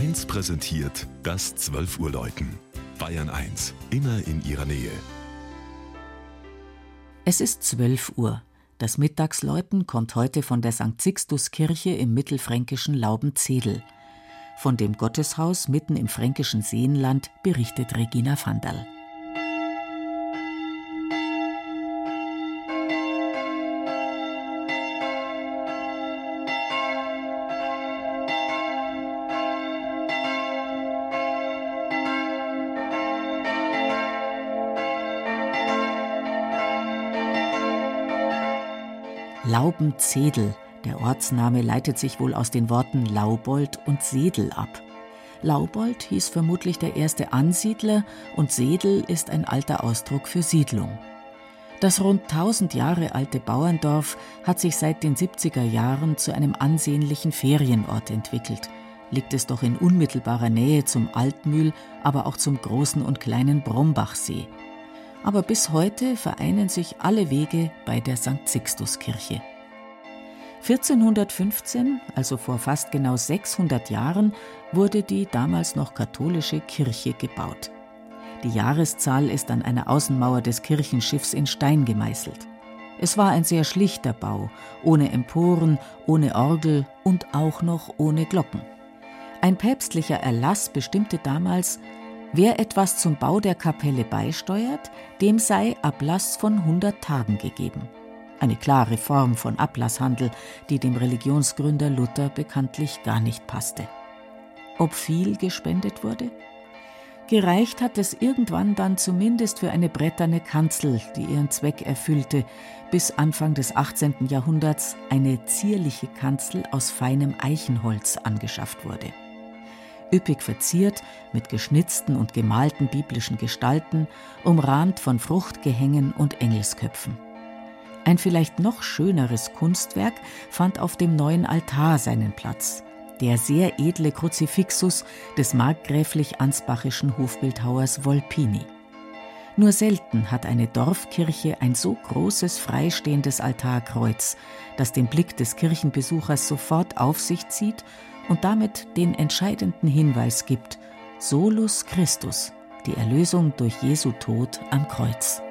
1 präsentiert das 12 Uhr Läuten. Bayern 1, immer in ihrer Nähe. Es ist 12 Uhr. Das Mittagsläuten kommt heute von der St. Sixtus-Kirche im mittelfränkischen Laubenzedel. Von dem Gotteshaus mitten im fränkischen Seenland berichtet Regina Vanderl. Laubenzedel. Der Ortsname leitet sich wohl aus den Worten Laubold und Sedel ab. Laubold hieß vermutlich der erste Ansiedler und Sedel ist ein alter Ausdruck für Siedlung. Das rund 1000 Jahre alte Bauerndorf hat sich seit den 70er Jahren zu einem ansehnlichen Ferienort entwickelt. Liegt es doch in unmittelbarer Nähe zum Altmühl, aber auch zum großen und kleinen Brombachsee. Aber bis heute vereinen sich alle Wege bei der St. Sixtus-Kirche. 1415, also vor fast genau 600 Jahren, wurde die damals noch katholische Kirche gebaut. Die Jahreszahl ist an einer Außenmauer des Kirchenschiffs in Stein gemeißelt. Es war ein sehr schlichter Bau, ohne Emporen, ohne Orgel und auch noch ohne Glocken. Ein päpstlicher Erlass bestimmte damals: Wer etwas zum Bau der Kapelle beisteuert, dem sei Ablass von 100 Tagen gegeben. Eine klare Form von Ablasshandel, die dem Religionsgründer Luther bekanntlich gar nicht passte. Ob viel gespendet wurde? Gereicht hat es irgendwann dann zumindest für eine bretterne Kanzel, die ihren Zweck erfüllte, bis Anfang des 18. Jahrhunderts eine zierliche Kanzel aus feinem Eichenholz angeschafft wurde. Üppig verziert, mit geschnitzten und gemalten biblischen Gestalten, umrahmt von Fruchtgehängen und Engelsköpfen. Ein vielleicht noch schöneres Kunstwerk fand auf dem neuen Altar seinen Platz, der sehr edle Kruzifixus des markgräflich-ansbachischen Hofbildhauers Volpini. Nur selten hat eine Dorfkirche ein so großes freistehendes Altarkreuz, das den Blick des Kirchenbesuchers sofort auf sich zieht und damit den entscheidenden Hinweis gibt: Solus Christus, die Erlösung durch Jesu Tod am Kreuz.